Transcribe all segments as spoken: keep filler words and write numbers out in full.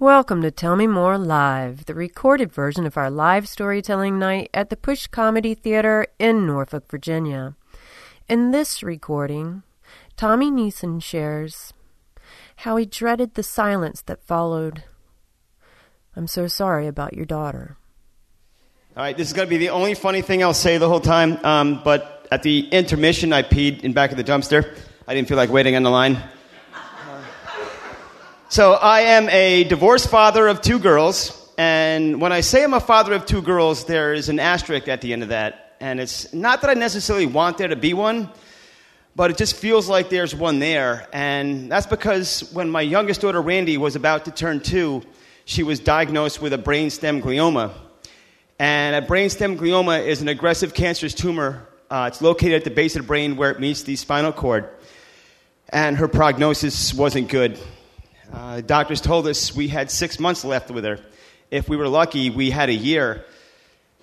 Welcome to Tell Me More Live, the recorded version of our live storytelling night at the Push Comedy Theater in Norfolk, Virginia. In this recording, Tommy Neeson shares how he dreaded the silence that followed. I'm so sorry about your daughter. All right, this is going to be the only funny thing I'll say the whole time, um, but at the intermission, I peed in back of the dumpster. I didn't feel like waiting on the line. So I am a divorced father of two girls, and when I say I'm a father of two girls, there is an asterisk at the end of that. And it's not that I necessarily want there to be one, but it just feels like there's one there. And that's because when my youngest daughter, Randy, was about to turn two, she was diagnosed with a brainstem glioma. And a brainstem glioma is an aggressive cancerous tumor. Uh, it's located at the base of the brain where it meets the spinal cord. And her prognosis wasn't good. Uh, doctors told us we had six months left with her. If we were lucky, we had a year,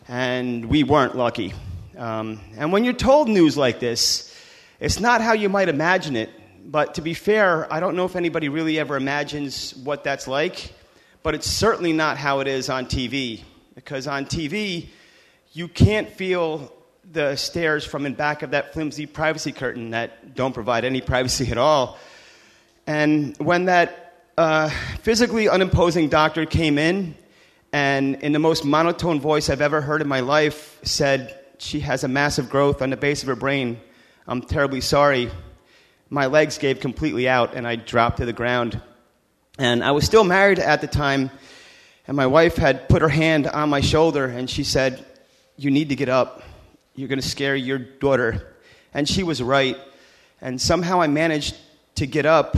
and we weren't lucky. Um, and when you're told news like this, it's not how you might imagine it. But to be fair, I don't know if anybody really ever imagines what that's like, but it's certainly not how it is on T V, because on T V, you can't feel the stares from in back of that flimsy privacy curtain that don't provide any privacy at all. And when that Uh, physically unimposing doctor came in and in the most monotone voice I've ever heard in my life said, "She has a massive growth on the base of her brain. I'm terribly sorry." My legs gave completely out and I dropped to the ground. And I was still married at the time, and my wife had put her hand on my shoulder and she said, "You need to get up. You're going to scare your daughter." And she was right. And somehow I managed to get up.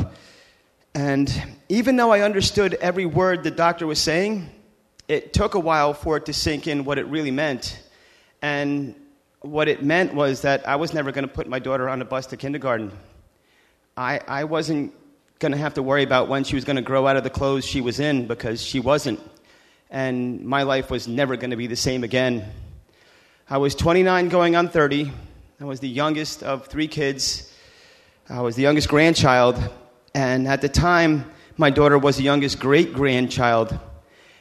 And even though I understood every word the doctor was saying, it took a while for it to sink in what it really meant. And what it meant was that I was never going to put my daughter on a bus to kindergarten. I, I wasn't going to have to worry about when she was going to grow out of the clothes she was in, because she wasn't. And my life was never going to be the same again. I was twenty-nine going on thirty. I was the youngest of three kids. I was the youngest grandchild. And at the time, my daughter was the youngest great-grandchild,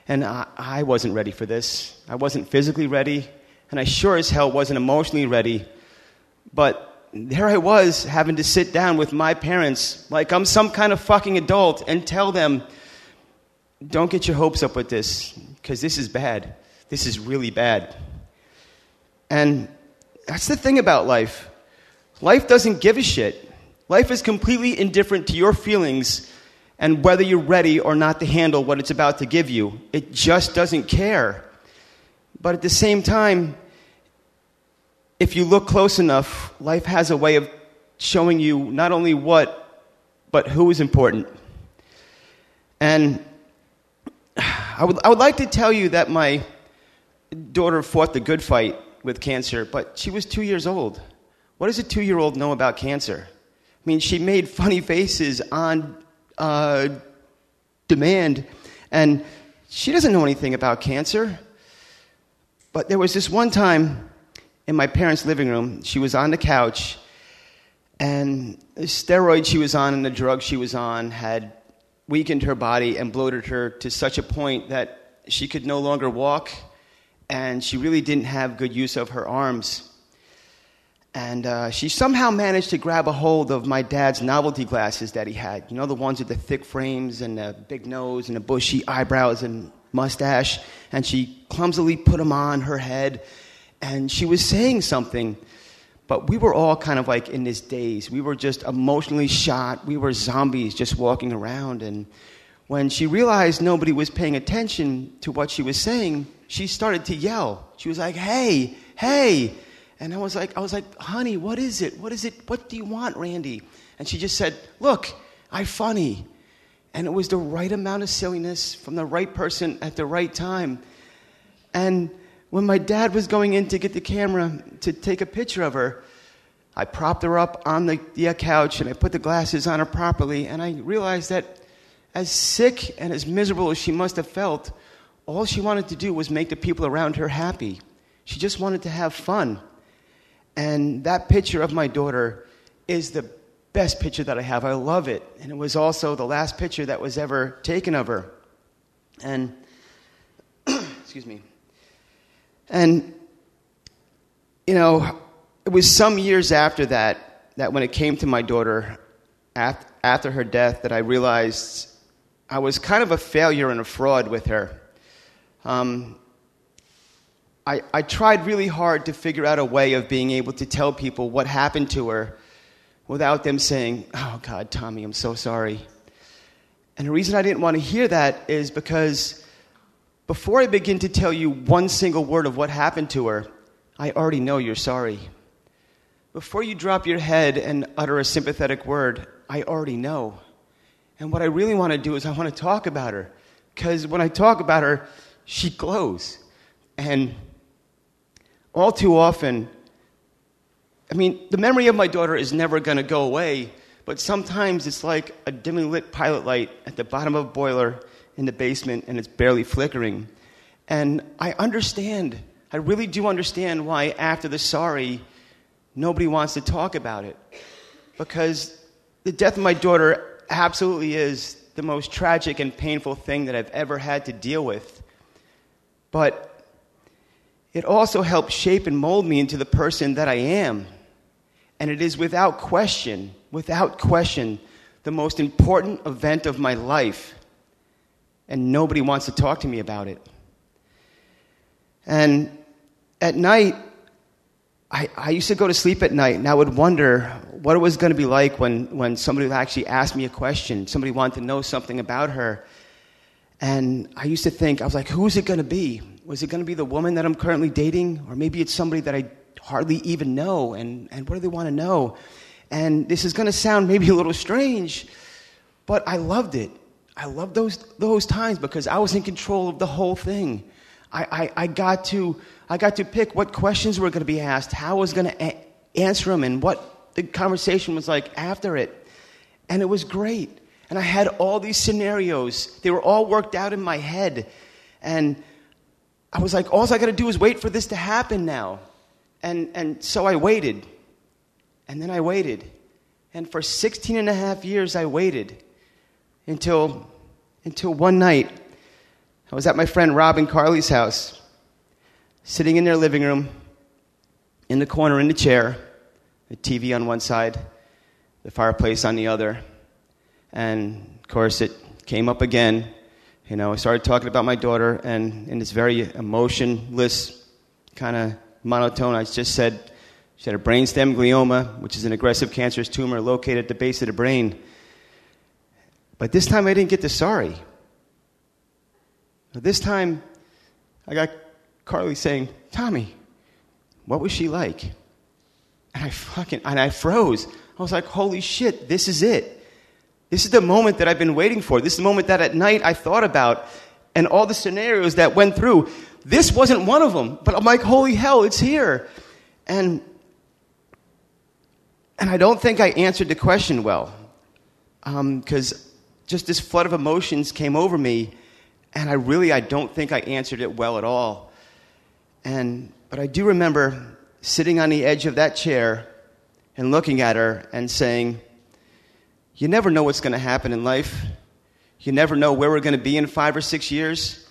and I, I wasn't ready for this. I wasn't physically ready, and I sure as hell wasn't emotionally ready. But there I was, having to sit down with my parents like I'm some kind of fucking adult and tell them, "Don't get your hopes up with this, because this is bad. This is really bad." And that's the thing about life. Life doesn't give a shit. Life is completely indifferent to your feelings and whether you're ready or not to handle what it's about to give you. It just doesn't care. But at the same time, if you look close enough, life has a way of showing you not only what, but who is important. And I would, I would like to tell you that my daughter fought the good fight with cancer, but she was two years old. What does a two-year-old know about cancer? I mean, she made funny faces on uh, demand, and she doesn't know anything about cancer. But there was this one time in my parents' living room, she was on the couch, and the steroid she was on and the drug she was on had weakened her body and bloated her to such a point that she could no longer walk, and she really didn't have good use of her arms. And uh, she somehow managed to grab a hold of my dad's novelty glasses that he had. You know, the ones with the thick frames and the big nose and the bushy eyebrows and mustache. And she clumsily put them on her head. And she was saying something. But we were all kind of like in this daze. We were just emotionally shot. We were zombies just walking around. And when she realized nobody was paying attention to what she was saying, she started to yell. She was like, "Hey, hey." And I was like, I was like, "Honey, what is it? What is it? What do you want, Randy?" And she just said, "Look, I'm funny." And it was the right amount of silliness from the right person at the right time. And when my dad was going in to get the camera to take a picture of her, I propped her up on the, the couch and I put the glasses on her properly. And I realized that as sick and as miserable as she must have felt, all she wanted to do was make the people around her happy. She just wanted to have fun. And that picture of my daughter is the best picture that I have. I love it. And it was also the last picture that was ever taken of her. And, excuse me, and, you know, it was some years after that, that when it came to my daughter, after, after her death, that I realized I was kind of a failure and a fraud with her. Um, I, I tried really hard to figure out a way of being able to tell people what happened to her without them saying, "Oh, God, Tommy, I'm so sorry." And the reason I didn't want to hear that is because before I begin to tell you one single word of what happened to her, I already know you're sorry. Before you drop your head and utter a sympathetic word, I already know. And what I really want to do is I want to talk about her. Because when I talk about her, she glows. And all too often, I mean, the memory of my daughter is never going to go away. But sometimes it's like a dimly lit pilot light at the bottom of a boiler in the basement, and it's barely flickering. And I understand, I really do understand why after the sorry, nobody wants to talk about it. Because the death of my daughter absolutely is the most tragic and painful thing that I've ever had to deal with. But it also helped shape and mold me into the person that I am. And it is without question... Without question, the most important event of my life, and nobody wants to talk to me about it. And at night, I, I used to go to sleep at night, and I would wonder what it was going to be like when, when somebody would actually ask me a question, somebody wanted to know something about her. And I used to think, I was like, who is it going to be? Was it going to be the woman that I'm currently dating? Or maybe it's somebody that I hardly even know, and, and what do they want to know? And this is going to sound maybe a little strange, but I loved it. I loved those those times because I was in control of the whole thing. I, I, I got to I got to pick what questions were going to be asked, how I was going to a- answer them, and what the conversation was like after it. And it was great. And I had all these scenarios. They were all worked out in my head. And I was like, all I got to do is wait for this to happen now. And and so I waited. And then I waited. And for sixteen and a half years, I waited until, until one night, I was at my friend Rob and Carly's house, sitting in their living room, in the corner, in the chair, the T V on one side, the fireplace on the other. And, of course, it came up again. You know, I started talking about my daughter, and in this very emotionless, kind of monotone, I just said, she had a brainstem glioma, which is an aggressive cancerous tumor located at the base of the brain. But this time I didn't get the sorry. This time I got Carly saying, "Tommy, what was she like?" And I fucking, and I froze. I was like, holy shit, this is it. This is the moment that I've been waiting for. This is the moment that at night I thought about and all the scenarios that went through. This wasn't one of them, but I'm like, holy hell, it's here. And... And I don't think I answered the question well, because um, just this flood of emotions came over me, and I really, I don't think I answered it well at all. And but I do remember sitting on the edge of that chair and looking at her and saying, you never know what's going to happen in life. You never know where we're going to be in five or six years.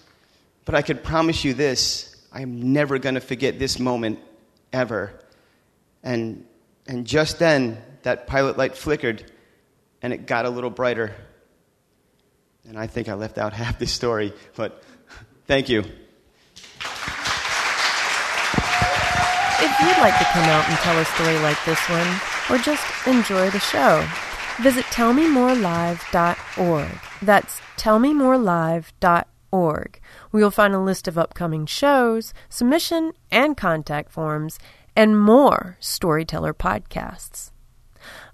But I could promise you this, I'm never going to forget this moment ever. And... And just then, that pilot light flickered, and it got a little brighter. And I think I left out half the story, but thank you. If you'd like to come out and tell a story like this one, or just enjoy the show, visit tell me more live dot org. That's tell me more live dot org, where you'll find a list of upcoming shows, submission, and contact forms, and more storyteller podcasts.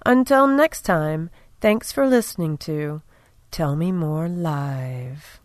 Until next time, thanks for listening to Tell Me More Live.